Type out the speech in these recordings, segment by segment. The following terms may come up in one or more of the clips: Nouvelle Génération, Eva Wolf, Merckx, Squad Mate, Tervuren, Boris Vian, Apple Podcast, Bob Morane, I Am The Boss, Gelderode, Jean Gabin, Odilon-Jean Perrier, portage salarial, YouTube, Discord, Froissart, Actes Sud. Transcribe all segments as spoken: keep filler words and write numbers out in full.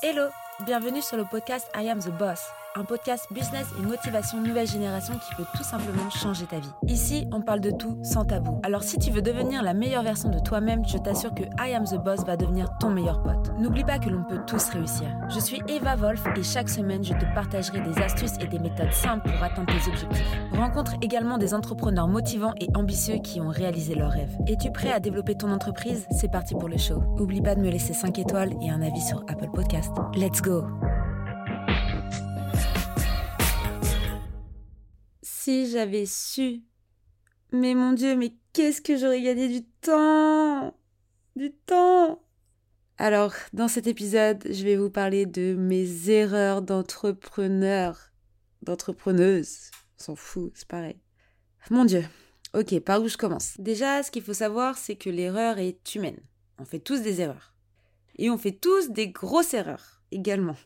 Hello, bienvenue sur le podcast I Am The Boss, un podcast business et motivation nouvelle génération qui peut tout simplement changer ta vie. Ici, on parle de tout sans tabou. Alors si tu veux devenir la meilleure version de toi-même, je t'assure que I Am The Boss va devenir ton meilleur pote. N'oublie pas que l'on peut tous réussir. Je suis Eva Wolf et chaque semaine, je te partagerai des astuces et des méthodes simples pour atteindre tes objectifs. Rencontre également des entrepreneurs motivants et ambitieux qui ont réalisé leurs rêves. Es-tu prêt à développer ton entreprise ? C'est parti pour le show. N'oublie pas de me laisser cinq étoiles et un avis sur Apple Podcast. Let's go ! Si j'avais su, mais mon Dieu, mais qu'est-ce que j'aurais gagné du temps, du temps. Alors, dans cet épisode, je vais vous parler de mes erreurs d'entrepreneur, d'entrepreneuse, on s'en fout, c'est pareil. Mon Dieu, ok, par où je commence? Déjà, ce qu'il faut savoir, c'est que l'erreur est humaine, on fait tous des erreurs, et on fait tous des grosses erreurs, également.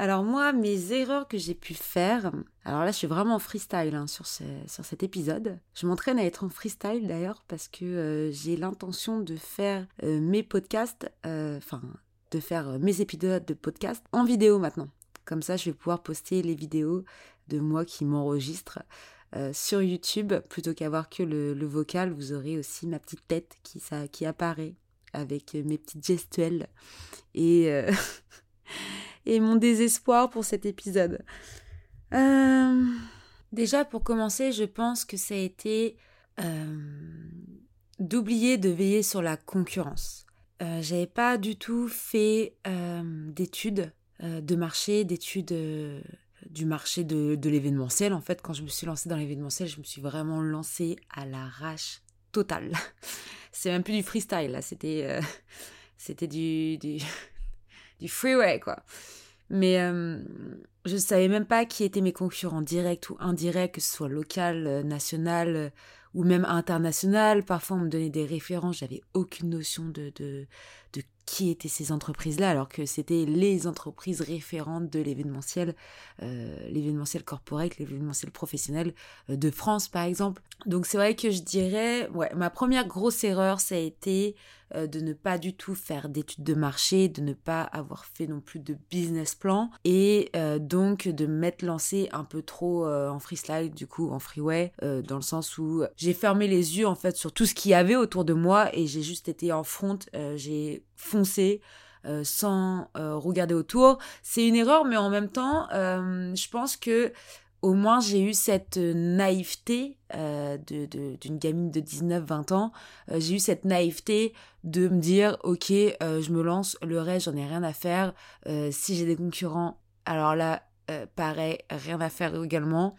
Alors moi, mes erreurs que j'ai pu faire, alors là je suis vraiment en freestyle hein, sur, ce, sur cet épisode. Je m'entraîne à être en freestyle d'ailleurs parce que euh, j'ai l'intention de faire euh, mes podcasts, enfin euh, de faire euh, mes épisodes de podcast en vidéo maintenant. Comme ça je vais pouvoir poster les vidéos de moi qui m'enregistre euh, sur YouTube. Plutôt qu'avoir que le, le vocal, vous aurez aussi ma petite tête qui, ça, qui apparaît avec mes petites gestuelles et... Euh... et mon désespoir pour cet épisode. Euh... Déjà, pour commencer, je pense que ça a été euh... d'oublier de veiller sur la concurrence. Euh, j'avais pas du tout fait euh, d'études euh, de marché, d'études euh, du marché de, de l'événementiel. En fait, quand je me suis lancée dans l'événementiel, je me suis vraiment lancée à l'arrache totale. C'est même plus du freestyle, là. C'était, euh... C'était du... du... du freeway, quoi. Mais euh, je ne savais même pas qui étaient mes concurrents directs ou indirects, que ce soit local, euh, national euh, ou même international. Parfois, on me donnait des références. J'avais aucune notion de, de, de qui étaient ces entreprises-là, alors que c'était les entreprises référentes de l'événementiel, euh, l'événementiel corporate, l'événementiel professionnel euh, de France, par exemple. Donc, c'est vrai que je dirais... ouais, ma première grosse erreur, ça a été... de ne pas du tout faire d'études de marché, de ne pas avoir fait non plus de business plan et euh, donc de m'être lancée un peu trop euh, en freestyle, du coup en freeway, euh, dans le sens où j'ai fermé les yeux en fait sur tout ce qu'il y avait autour de moi et j'ai juste été en front, euh, j'ai foncé euh, sans euh, regarder autour. C'est une erreur, mais en même temps, euh, je pense que au moins, j'ai eu cette naïveté euh, de, de, d'une gamine de dix-neuf vingt ans. Euh, j'ai eu cette naïveté de me dire « Ok, euh, je me lance, le reste, j'en ai rien à faire. Euh, si j'ai des concurrents, alors là, euh, pareil, rien à faire également. »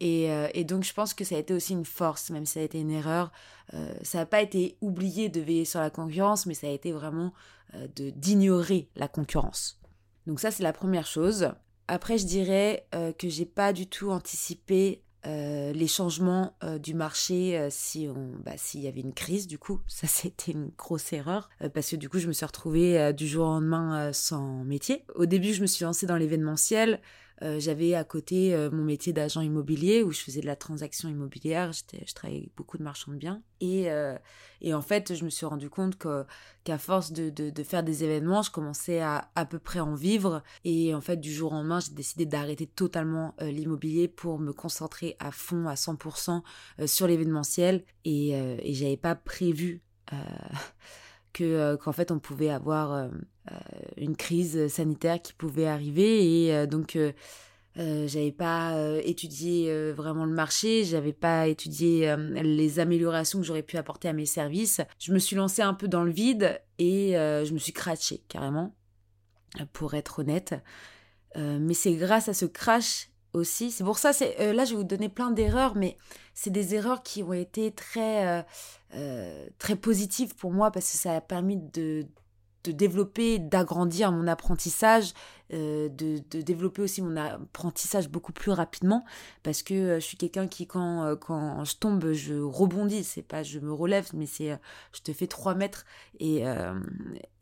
Et, euh, et donc, je pense que ça a été aussi une force, même si ça a été une erreur. Euh, ça n'a pas été oublié de veiller sur la concurrence, mais ça a été vraiment euh, de, d'ignorer la concurrence. Donc ça, c'est la première chose. Après, je dirais euh, que j'ai pas du tout anticipé euh, les changements euh, du marché euh, si on, bah, s'il y avait une crise, du coup. Ça, c'était une grosse erreur euh, parce que du coup, je me suis retrouvée euh, du jour au lendemain euh, sans métier. Au début, je me suis lancée dans l'événementiel. Euh, j'avais à côté euh, mon métier d'agent immobilier où je faisais de la transaction immobilière. J'étais, je travaillais avec beaucoup de marchands de biens. Et, euh, et en fait, je me suis rendu compte que, qu'à force de, de, de faire des événements, je commençais à à peu près en vivre. Et en fait, du jour au lendemain, j'ai décidé d'arrêter totalement euh, l'immobilier pour me concentrer à fond, à cent pour cent euh, sur l'événementiel. Et, euh, et j'avais pas prévu... Euh... Que, euh, qu'en fait on pouvait avoir euh, euh, une crise sanitaire qui pouvait arriver et euh, donc euh, euh, j'avais pas euh, étudié euh, vraiment le marché, j'avais pas étudié euh, les améliorations que j'aurais pu apporter à mes services. Je me suis lancée un peu dans le vide et euh, je me suis crashée carrément, pour être honnête. Euh, mais c'est grâce à ce crash aussi, c'est pour ça, c'est, euh, là je vais vous donner plein d'erreurs, mais c'est des erreurs qui ont été très, euh, euh, très positives pour moi parce que ça a permis de, de développer, d'agrandir mon apprentissage, euh, de, de développer aussi mon apprentissage beaucoup plus rapidement parce que euh, je suis quelqu'un qui quand, euh, quand je tombe, je rebondis, c'est pas je me relève, mais c'est euh, je te fais trois mètres et, euh,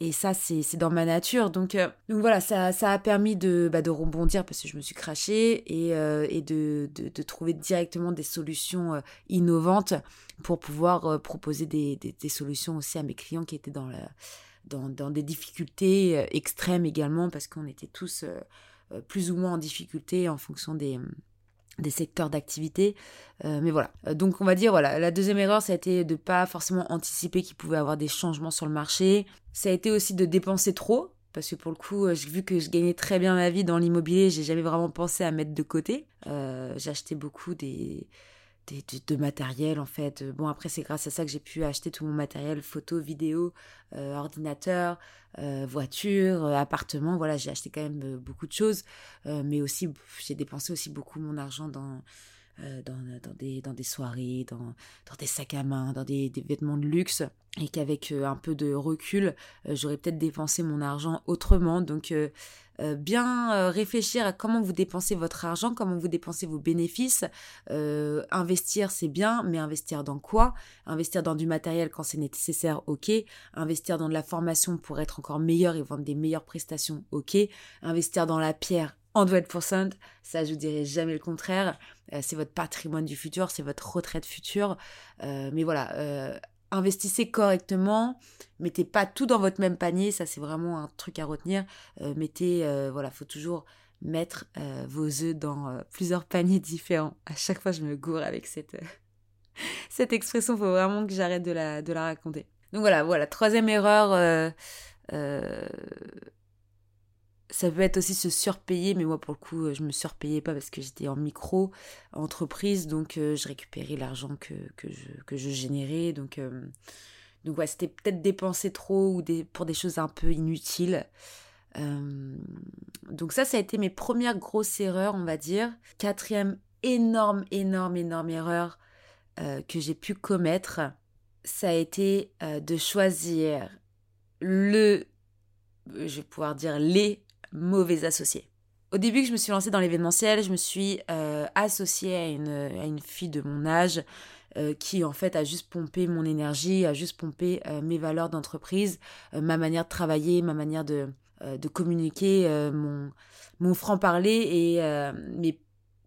et ça c'est, c'est dans ma nature. Donc, euh, donc voilà, ça, ça a permis de, bah, de rebondir parce que je me suis crashée et, euh, et de, de, de trouver directement des solutions euh, innovantes pour pouvoir euh, proposer des, des, des solutions aussi à mes clients qui étaient dans la... dans, dans des difficultés extrêmes également, parce qu'on était tous euh, plus ou moins en difficulté en fonction des, des secteurs d'activité. Euh, mais voilà, donc on va dire, voilà, la deuxième erreur, ça a été de ne pas forcément anticiper qu'il pouvait y avoir des changements sur le marché. Ça a été aussi de dépenser trop, parce que pour le coup, vu que je gagnais très bien ma vie dans l'immobilier, j'ai jamais vraiment pensé à mettre de côté. Euh, j'achetais beaucoup des... De, de, de matériel en fait. Bon, après c'est grâce à ça que j'ai pu acheter tout mon matériel photo, vidéo, euh, ordinateur, euh, voiture, euh, appartement. Voilà, j'ai acheté quand même beaucoup de choses, euh, mais aussi j'ai dépensé aussi beaucoup mon argent dans euh, dans, dans des dans des soirées, dans dans des sacs à main, dans des, des vêtements de luxe, et qu'avec euh, un peu de recul, euh, j'aurais peut-être dépensé mon argent autrement. Donc euh, bien réfléchir à comment vous dépensez votre argent, comment vous dépensez vos bénéfices. Euh, investir, c'est bien, mais investir dans quoi ? Investir dans du matériel quand c'est nécessaire, ok. Investir dans de la formation pour être encore meilleur et vendre des meilleures prestations, ok. Investir dans la pierre, cent pour cent, ça je vous dirai jamais le contraire. Euh, c'est votre patrimoine du futur, c'est votre retraite future. Euh, mais voilà, euh, investissez correctement, mettez pas tout dans votre même panier, ça c'est vraiment un truc à retenir. Euh, mettez, euh, voilà, faut toujours mettre euh, vos œufs dans euh, plusieurs paniers différents. À chaque fois, je me gourre avec cette, euh, cette expression, faut vraiment que j'arrête de la, de la raconter. Donc voilà, voilà, troisième erreur, euh, euh, ça peut être aussi se surpayer, mais moi pour le coup, je me surpayais pas parce que j'étais en micro-entreprise, donc euh, je récupérais l'argent que, que, je, que je générais, donc... Euh, Donc ouais, c'était peut-être dépenser trop ou des, pour des choses un peu inutiles. Euh, donc ça, ça a été mes premières grosses erreurs, on va dire. Quatrième énorme, énorme, énorme erreur euh, que j'ai pu commettre, ça a été euh, de choisir le, je vais pouvoir dire les mauvais associés. Au début que je me suis lancée dans l'événementiel, je me suis euh, associée à une, à une fille de mon âge euh, qui en fait a juste pompé mon énergie, a juste pompé euh, mes valeurs d'entreprise, euh, ma manière de travailler, ma manière de, euh, de communiquer, euh, mon, mon franc-parler et euh, mes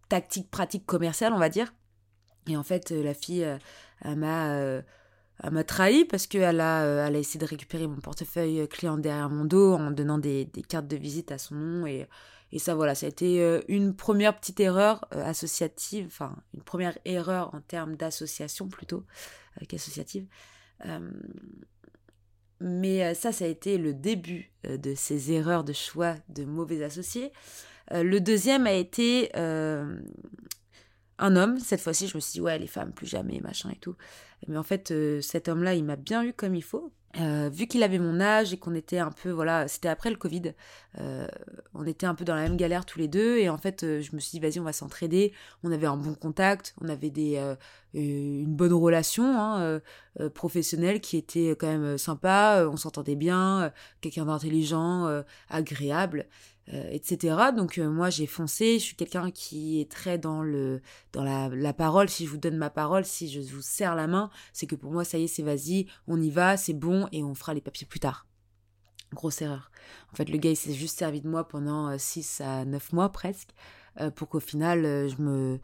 tactiques pratiques commerciales, on va dire. Et en fait, euh, la fille, euh, elle m'a... Euh, Elle m'a trahi parce qu'elle a, euh, elle a essayé de récupérer mon portefeuille client derrière mon dos en donnant des, des cartes de visite à son nom. Et, et ça, voilà, ça a été une première petite erreur euh, associative, enfin, une première erreur en termes d'association plutôt euh, qu'associative. Euh, mais ça, ça a été le début euh, de ces erreurs de choix de mauvais associés. Euh, le deuxième a été... Euh, Un homme, cette fois-ci, je me suis dit, ouais, les femmes, plus jamais, machin et tout. Mais en fait, euh, cet homme-là, il m'a bien eu comme il faut. Euh, vu qu'il avait mon âge et qu'on était un peu, voilà, c'était après le Covid, euh, on était un peu dans la même galère tous les deux. Et en fait, euh, je me suis dit, vas-y, on va s'entraider. On avait un bon contact, on avait des, euh, une bonne relation hein, euh, euh, professionnelle qui était quand même sympa. Euh, on s'entendait bien, euh, quelqu'un d'intelligent, euh, agréable. Euh, et cetera. Donc euh, moi j'ai foncé, je suis quelqu'un qui est très dans, le, dans la, la parole, si je vous donne ma parole, si je vous serre la main, c'est que pour moi ça y est, c'est vas-y, on y va, c'est bon et on fera les papiers plus tard. Grosse erreur. En fait le gars il s'est juste servi de moi pendant euh, six à neuf mois presque, euh, pour qu'au final euh, je me...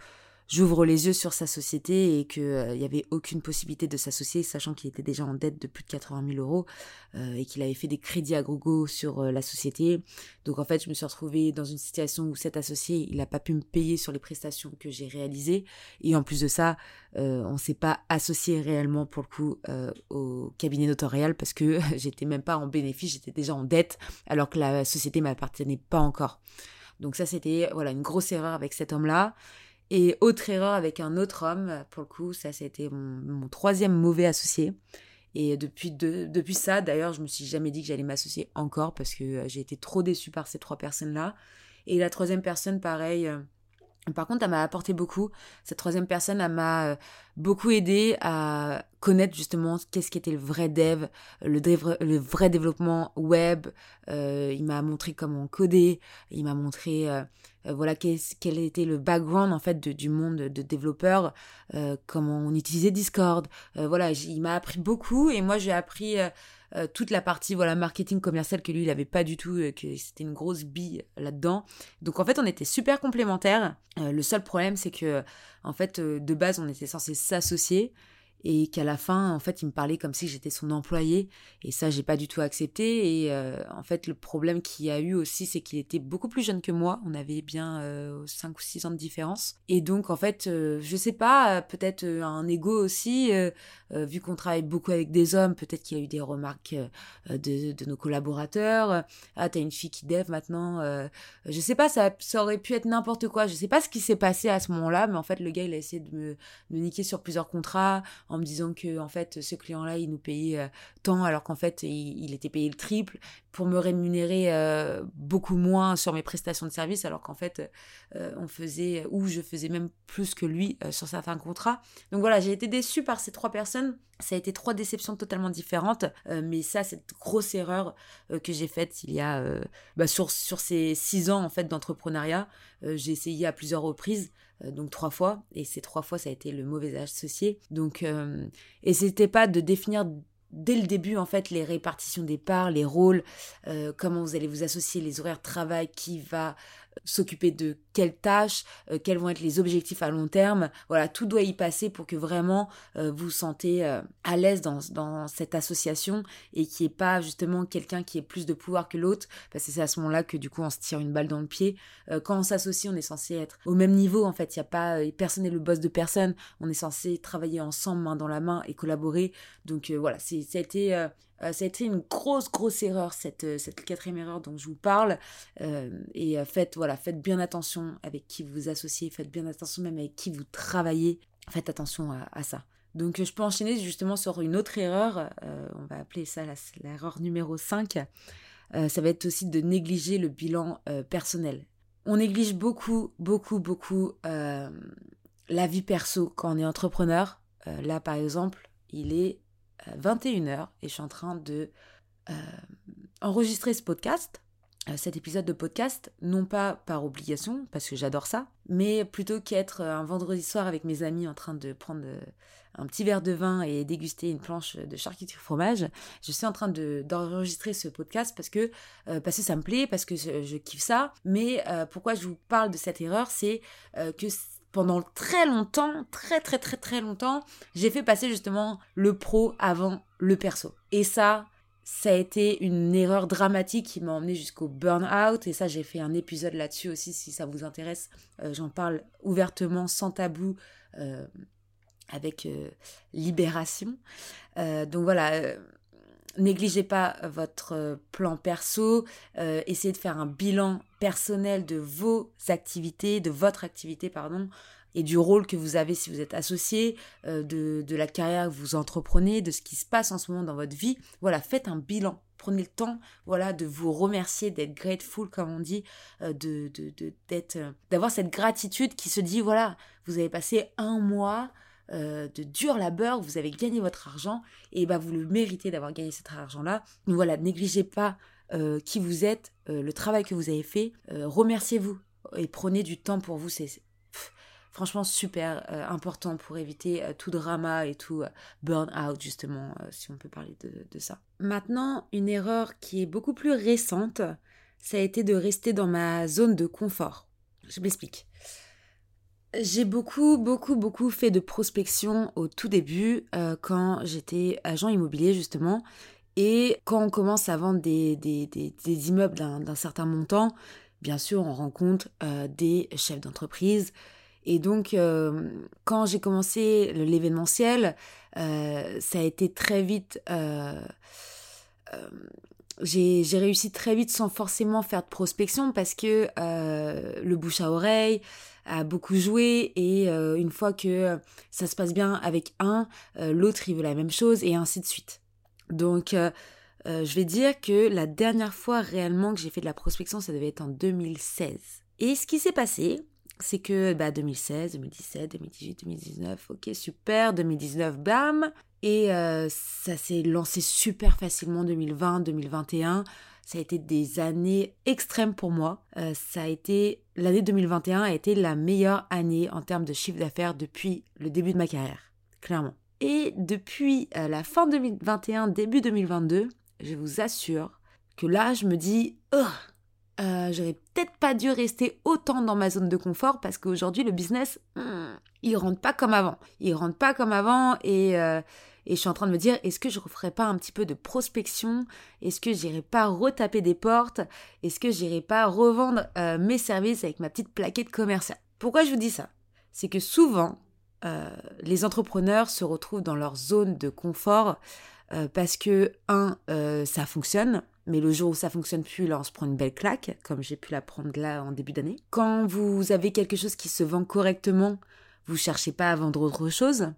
j'ouvre les yeux sur sa société et qu'il n'y avait aucune possibilité de s'associer, sachant qu'il était déjà en dette de plus de quatre-vingt mille euros euh, et qu'il avait fait des crédits à gogo sur euh, la société. Donc en fait, je me suis retrouvée dans une situation où cet associé, il n'a pas pu me payer sur les prestations que j'ai réalisées. Et en plus de ça, euh, on ne s'est pas associé réellement pour le coup euh, au cabinet notarial parce que j'étais même pas en bénéfice, j'étais déjà en dette alors que la société ne m'appartenait pas encore. Donc ça, c'était voilà, une grosse erreur avec cet homme-là. Et autre erreur avec un autre homme, pour le coup, ça, ça a été mon, mon troisième mauvais associé. Et depuis, de, depuis ça, d'ailleurs, je me suis jamais dit que j'allais m'associer encore parce que j'ai été trop déçue par ces trois personnes-là. Et la troisième personne, pareil... Euh, par contre, elle m'a apporté beaucoup. Cette troisième personne, elle m'a beaucoup aidée à connaître justement qu'est-ce qu'était le vrai dev, le, dev, le vrai développement web. Euh, il m'a montré comment coder. Il m'a montré euh, voilà quel était le background en fait de, du monde de développeurs, euh, comment on utilisait Discord. Euh, voilà, il m'a appris beaucoup et moi j'ai appris euh, Euh, toute la partie voilà marketing commercial que lui il avait pas du tout, euh, que c'était une grosse bille là-dedans. Donc en fait on était super complémentaires. Euh, le seul problème c'est que en fait euh, de base on était censés s'associer et qu'à la fin, en fait, il me parlait comme si j'étais son employée, et ça, j'ai pas du tout accepté, et euh, en fait, le problème qu'il y a eu aussi, c'est qu'il était beaucoup plus jeune que moi, on avait bien euh, cinq ou six ans de différence, et donc, en fait, euh, je sais pas, peut-être euh, un égo aussi, euh, euh, vu qu'on travaille beaucoup avec des hommes, peut-être qu'il y a eu des remarques euh, de, de nos collaborateurs, « Ah, t'as une fille qui dev maintenant euh, », je sais pas, ça, ça aurait pu être n'importe quoi, je sais pas ce qui s'est passé à ce moment-là, mais en fait, le gars, il a essayé de me, de me niquer sur plusieurs contrats, en me disant que en fait ce client-là il nous payait euh, tant alors qu'en fait il, il était payé le triple pour me rémunérer euh, beaucoup moins sur mes prestations de service alors qu'en fait euh, on faisait ou je faisais même plus que lui euh, sur certains contrats. Donc voilà, j'ai été déçue par ces trois personnes. Ça a été trois déceptions totalement différentes, euh, mais ça, cette grosse erreur euh, que j'ai faite il y a euh, bah sur sur ces six ans en fait d'entrepreneuriat, euh, j'ai essayé à plusieurs reprises, euh, donc trois fois, et ces trois fois ça a été le mauvais associé. Donc euh, et c'était pas de définir dès le début, en fait, les répartitions des parts, les rôles, euh, comment vous allez vous associer, les horaires de travail, qui va s'occuper de quelles tâches, euh, quels vont être les objectifs à long terme. Voilà, tout doit y passer pour que vraiment euh, vous vous sentez euh, à l'aise dans, dans cette association et qu'il n'y ait pas justement quelqu'un qui ait plus de pouvoir que l'autre, parce que c'est à ce moment-là que du coup on se tire une balle dans le pied. Euh, quand on s'associe, on est censé être au même niveau, en fait, il n'y a pas, euh, personne n'est le boss de personne, on est censé travailler ensemble, main dans la main et collaborer. Donc euh, voilà, c'est Ça a, été, euh, ça a été une grosse, grosse erreur, cette, cette quatrième erreur dont je vous parle. Euh, et faites, voilà, faites bien attention avec qui vous vous associez, faites bien attention même avec qui vous travaillez. Faites attention à, à ça. Donc, je peux enchaîner justement sur une autre erreur. Euh, on va appeler ça la, l'erreur numéro cinq. Euh, ça va être aussi de négliger le bilan euh, personnel. On néglige beaucoup, beaucoup, beaucoup euh, la vie perso quand on est entrepreneur. Euh, là, par exemple, il est vingt et une heures et je suis en train de euh, enregistrer ce podcast, euh, cet épisode de podcast, non pas par obligation, parce que j'adore ça, mais plutôt qu'être un vendredi soir avec mes amis en train de prendre un petit verre de vin et déguster une planche de charcuterie fromage, je suis en train de, d'enregistrer ce podcast parce que, euh, parce que ça me plaît, parce que je, je kiffe ça, mais euh, pourquoi je vous parle de cette erreur, c'est euh, que pendant très longtemps, très très très très longtemps, j'ai fait passer justement le pro avant le perso. Et ça, ça a été une erreur dramatique qui m'a emmenée jusqu'au burn-out. Et ça, j'ai fait un épisode là-dessus aussi, si ça vous intéresse. Euh, j'en parle ouvertement, sans tabou, euh, avec euh, libération. Euh, donc voilà... Euh, Négligez pas votre plan perso, euh, essayez de faire un bilan personnel de vos activités, de votre activité, pardon, et du rôle que vous avez si vous êtes associé, euh, de, de la carrière que vous entreprenez, de ce qui se passe en ce moment dans votre vie. Voilà, faites un bilan. Prenez le temps, voilà, de vous remercier, d'être grateful, comme on dit, euh, de, de, de, d'être, euh, d'avoir cette gratitude qui se dit, voilà, vous avez passé un mois... Euh, de dur labeur, vous avez gagné votre argent et bah, vous le méritez d'avoir gagné cet argent-là. Donc voilà, négligez pas euh, qui vous êtes, euh, le travail que vous avez fait, euh, remerciez-vous et prenez du temps pour vous, c'est pff, franchement super euh, important pour éviter euh, tout drama et tout euh, burn-out justement, euh, si on peut parler de, de ça. Maintenant, une erreur qui est beaucoup plus récente, ça a été de rester dans ma zone de confort. Je m'explique. J'ai beaucoup, beaucoup, beaucoup fait de prospection au tout début euh, quand j'étais agent immobilier justement, et quand on commence à vendre des, des, des, des immeubles d'un, d'un certain montant, bien sûr on rencontre euh, des chefs d'entreprise. Et donc euh, quand j'ai commencé l'événementiel, euh, ça a été très vite... Euh, euh, J'ai, j'ai réussi très vite sans forcément faire de prospection parce que euh, le bouche à oreille a beaucoup joué et euh, une fois que ça se passe bien avec un, euh, l'autre il veut la même chose et ainsi de suite. Donc euh, euh, je vais dire que la dernière fois réellement que j'ai fait de la prospection, ça devait être en deux mille seize. Et ce qui s'est passé, c'est que bah, deux mille seize, deux mille dix-sept, deux mille dix-huit, deux mille dix-neuf, ok super, deux mille dix-neuf bam. Et euh, ça s'est lancé super facilement deux mille vingt, deux mille vingt et un. Ça a été des années extrêmes pour moi. Euh, ça a été l'année deux mille vingt et un a été la meilleure année en termes de chiffre d'affaires depuis le début de ma carrière, clairement. Et depuis euh, la fin deux mille vingt et un, début deux mille vingt-deux, je vous assure que là, je me dis, oh, Euh, j'aurais peut-être pas dû rester autant dans ma zone de confort parce qu'aujourd'hui le business hmm, il rentre pas comme avant il rentre pas comme avant et, euh, et je suis en train de me dire est-ce que je referais pas un petit peu de prospection, est-ce que j'irais pas retaper des portes, est-ce que j'irais pas revendre euh, mes services avec ma petite plaquette commerciale. Pourquoi je vous dis ça, c'est que souvent euh, les entrepreneurs se retrouvent dans leur zone de confort euh, parce que un euh, ça fonctionne. Mais le jour où ça fonctionne plus, là, on se prend une belle claque, comme j'ai pu la prendre là en début d'année. Quand vous avez quelque chose qui se vend correctement, vous cherchez pas à vendre autre chose,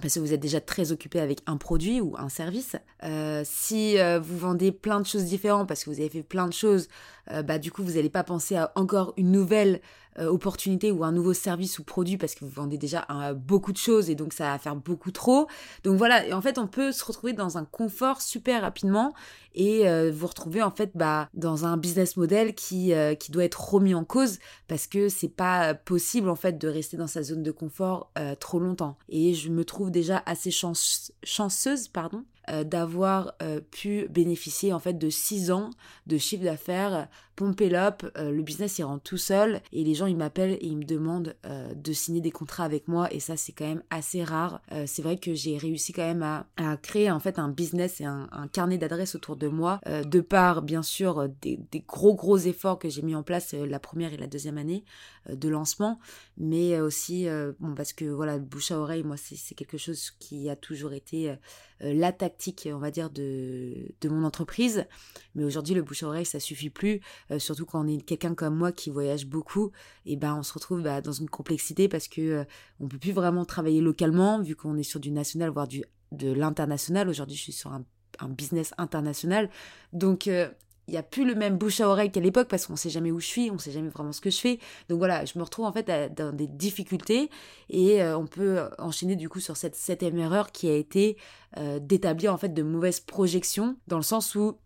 parce que vous êtes déjà très occupé avec un produit ou un service. Euh, si euh, vous vendez plein de choses différentes, parce que vous avez fait plein de choses, euh, bah du coup, vous n'allez pas penser à encore une nouvelle euh, opportunité ou un nouveau service ou produit, parce que vous vendez déjà euh, beaucoup de choses, et donc ça va faire beaucoup trop. Donc voilà, et en fait, on peut se retrouver dans un confort super rapidement, et euh, vous retrouvez en fait bah, dans un business model qui, euh, qui doit être remis en cause parce que c'est pas possible en fait de rester dans sa zone de confort euh, trop longtemps. Et je me trouve déjà assez chance- chanceuse pardon, euh, d'avoir euh, pu bénéficier en fait de six ans de chiffre d'affaires pompé l'op, euh, le business il rentre tout seul et les gens ils m'appellent et ils me demandent euh, de signer des contrats avec moi et ça c'est quand même assez rare. Euh, c'est vrai que j'ai réussi quand même à, à créer en fait un business et un, un carnet d'adresses autour de de moi, euh, de par bien sûr des, des gros gros efforts que j'ai mis en place euh, la première et la deuxième année euh, de lancement, mais aussi euh, bon, parce que voilà, bouche à oreille, moi c'est, c'est quelque chose qui a toujours été euh, la tactique, on va dire, de, de mon entreprise, mais aujourd'hui le bouche à oreille ça suffit plus, euh, surtout quand on est quelqu'un comme moi qui voyage beaucoup, et ben on se retrouve bah, dans une complexité parce que euh, on peut plus vraiment travailler localement vu qu'on est sur du national voire du, de l'international. Aujourd'hui je suis sur un un business international, donc il euh, n'y a plus le même bouche à oreille qu'à l'époque parce qu'on ne sait jamais où je suis, on ne sait jamais vraiment ce que je fais, donc voilà, je me retrouve en fait à, dans des difficultés et euh, on peut enchaîner du coup sur cette septième erreur qui a été euh, d'établir en fait de mauvaises projections, dans le sens où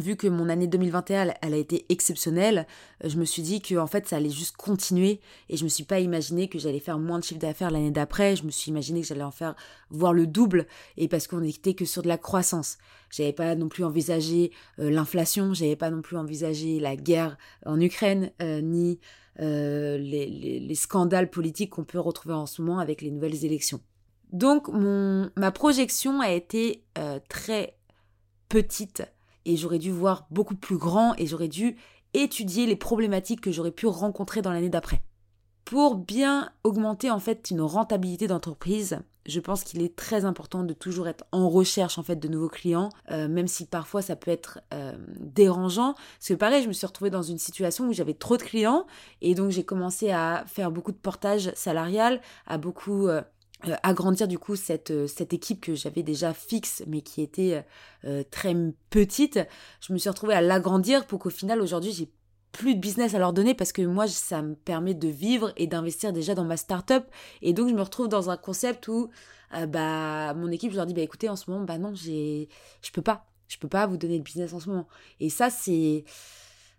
vu que mon année deux mille vingt et un, elle a été exceptionnelle, je me suis dit que en fait, ça allait juste continuer et je me suis pas imaginé que j'allais faire moins de chiffre d'affaires l'année d'après. Je me suis imaginé que j'allais en faire voire le double et parce qu'on n'était que sur de la croissance. J'avais pas non plus envisagé euh, l'inflation, j'avais pas non plus envisagé la guerre en Ukraine euh, ni euh, les, les, les scandales politiques qu'on peut retrouver en ce moment avec les nouvelles élections. Donc mon ma projection a été euh, très petite. Et j'aurais dû voir beaucoup plus grand et j'aurais dû étudier les problématiques que j'aurais pu rencontrer dans l'année d'après. Pour bien augmenter en fait une rentabilité d'entreprise, je pense qu'il est très important de toujours être en recherche en fait de nouveaux clients, euh, même si parfois ça peut être euh, dérangeant. Parce que pareil, je me suis retrouvée dans une situation où j'avais trop de clients et donc j'ai commencé à faire beaucoup de portage salarial, à beaucoup... Euh, Euh, agrandir du coup cette cette équipe que j'avais déjà fixe mais qui était euh, très petite. Je me suis retrouvée à l'agrandir pour qu'au final aujourd'hui j'ai plus de business à leur donner parce que moi ça me permet de vivre et d'investir déjà dans ma start-up et donc je me retrouve dans un concept où euh, bah mon équipe je leur dis bah écoutez en ce moment bah non j'ai je peux pas je peux pas vous donner de business en ce moment et ça c'est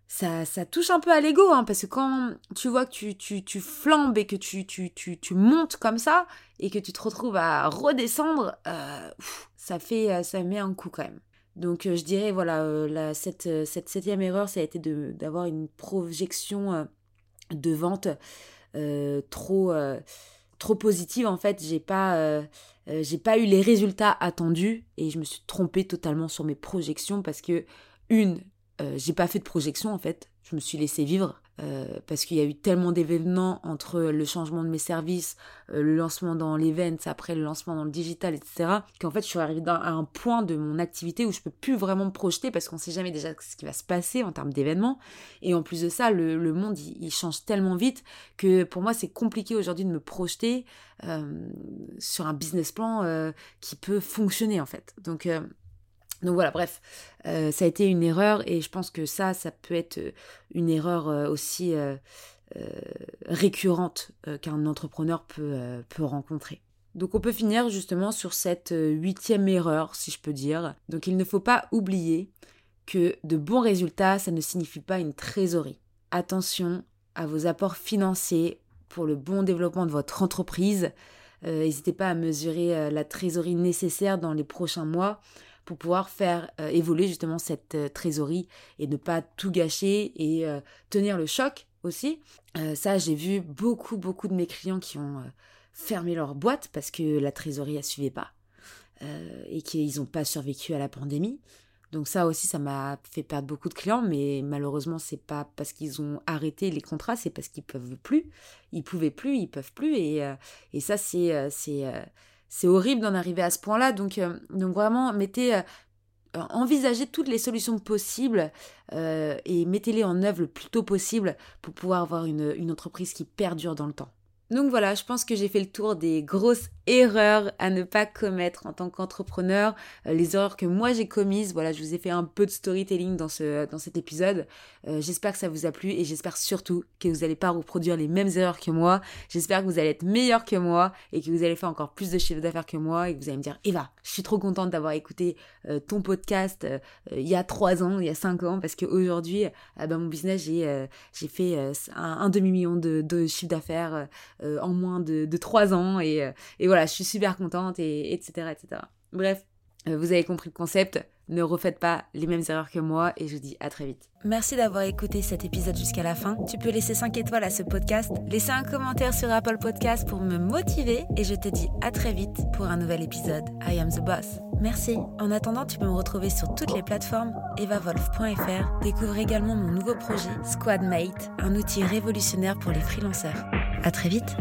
Ça, ça touche un peu à l'ego, hein, parce que quand tu vois que tu, tu, tu flambes et que tu, tu, tu, tu montes comme ça et que tu te retrouves à redescendre, euh, ça fait, ça met un coup quand même. Donc je dirais, voilà, la, cette, cette septième erreur, ça a été de, d'avoir une projection de vente euh, trop... Euh, trop positive en fait, j'ai pas euh, euh, j'ai pas eu les résultats attendus et je me suis trompée totalement sur mes projections parce que une Euh, j'ai pas fait de projection en fait, je me suis laissée vivre euh, parce qu'il y a eu tellement d'événements entre le changement de mes services, euh, le lancement dans l'event, après le lancement dans le digital, et cetera. Qu'en fait je suis arrivée à un point de mon activité où je peux plus vraiment me projeter parce qu'on sait jamais déjà ce qui va se passer en termes d'événements. Et en plus de ça, le, le monde il, il change tellement vite que pour moi c'est compliqué aujourd'hui de me projeter euh, sur un business plan euh, qui peut fonctionner en fait. Donc euh, Donc voilà, bref, euh, ça a été une erreur et je pense que ça, ça peut être une erreur euh, aussi euh, euh, récurrente euh, qu'un entrepreneur peut, euh, peut rencontrer. Donc on peut finir justement sur cette euh, huitième erreur, si je peux dire. Donc il ne faut pas oublier que de bons résultats, ça ne signifie pas une trésorerie. Attention à vos apports financiers pour le bon développement de votre entreprise. Euh, n'hésitez pas à mesurer euh, la trésorerie nécessaire dans les prochains mois pour pouvoir faire euh, évoluer justement cette euh, trésorerie et ne pas tout gâcher et euh, tenir le choc aussi. Euh, ça, j'ai vu beaucoup, beaucoup de mes clients qui ont euh, fermé leur boîte parce que la trésorerie ne suivait pas euh, et qu'ils n'ont pas survécu à la pandémie. Donc ça aussi, ça m'a fait perdre beaucoup de clients, mais malheureusement, c'est pas parce qu'ils ont arrêté les contrats, c'est parce qu'ils peuvent plus, ils pouvaient plus, ils peuvent plus, et, euh, et ça, c'est, c'est, c'est horrible d'en arriver à ce point-là. Donc, euh, donc vraiment, mettez, euh, envisagez toutes les solutions possibles euh, et mettez-les en œuvre le plus tôt possible pour pouvoir avoir une, une entreprise qui perdure dans le temps. Donc voilà, je pense que j'ai fait le tour des grosses erreurs à ne pas commettre en tant qu'entrepreneur, euh, les erreurs que moi j'ai commises. Voilà, je vous ai fait un peu de storytelling dans, ce, dans cet épisode. Euh, j'espère que ça vous a plu et j'espère surtout que vous n'allez pas reproduire les mêmes erreurs que moi. J'espère que vous allez être meilleur que moi et que vous allez faire encore plus de chiffre d'affaires que moi et que vous allez me dire « Eva, je suis trop contente d'avoir écouté euh, ton podcast euh, il y a trois ans, il y a cinq ans parce qu'aujourd'hui, euh, bah, mon business, j'ai, euh, j'ai fait euh, un, un demi-million de, de chiffre d'affaires euh, Euh, en moins de, de trois ans et, euh, et voilà, je suis super contente, et, etc., et cetera. Bref, euh, vous avez compris le concept, ne refaites pas les mêmes erreurs que moi et je vous dis à très vite. Merci d'avoir écouté cet épisode jusqu'à la fin. Tu peux laisser cinq étoiles à ce podcast, laisser un commentaire sur Apple Podcast pour me motiver et je te dis à très vite pour un nouvel épisode I Am The Boss. Merci. En attendant, tu peux me retrouver sur toutes les plateformes eva wolf point f r. Découvre également mon nouveau projet Squad Mate, un outil révolutionnaire pour les freelanceurs. À très vite.